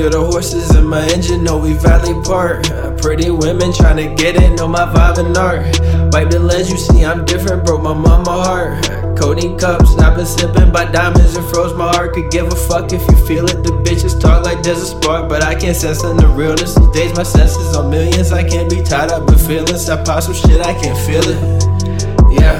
to the horses in my engine, no we valley part. Pretty women tryna get in on my vibe and art. Wipe the lens, you see I'm different, broke my mama heart. Coding cups, I've been sipping by diamonds and froze my heart. Could give a fuck if you feel it, the bitches talk like there's a spark. But I can't sense in the realness, these days my senses on millions. I can't be tied up with feelings, I pop some shit, I can't feel it. Yeah.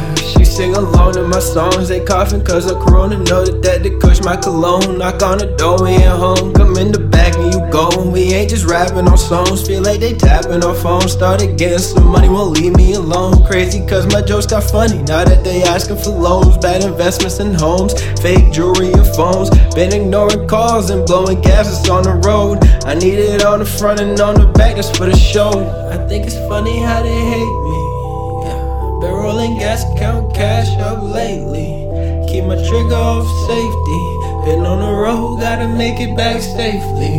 Sing along to my songs, they coughing cause of corona. Know that the kush my cologne. Knock on the door, we ain't home. Come in the back and you go. We ain't just rapping on songs. Feel like they tapping on phones. Started getting some money, won't leave me alone. Crazy cause my jokes got funny. Now that they asking for loans. Bad investments in homes, fake jewelry and phones. Been ignoring calls and blowing gases on the road. I need it on the front and on the back, that's for the show. I think it's funny how they hate me. Been rolling gas, count cash up lately. Keep my trigger off safety. Been on the road, gotta make it back safely.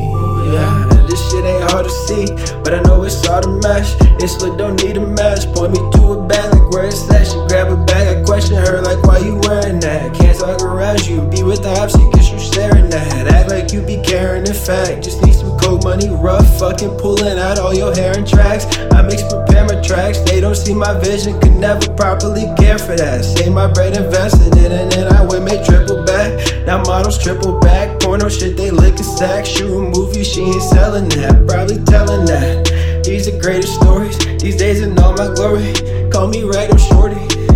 Yeah, this shit ain't hard to see, but I know it's hard to match. This look don't need a match. Point me to a bag, like where it's at. She grab a bag, I question her, like why you wearing that? Can't talk around you, be with the opposite, cause you staring at. Act like you be caring, in fact. Just need some cold money, rough, fucking pulling out all your hair and tracks. I mix prepare my tracks, they don't see my vision, could never properly care for that. Save my bread, invested in it, and then I went make triple back. Now models triple back, porno shit, they lick a sack. Shoot a movie, she ain't selling that, probably telling that. These are greatest stories, these days in all my glory. Call me random shorty.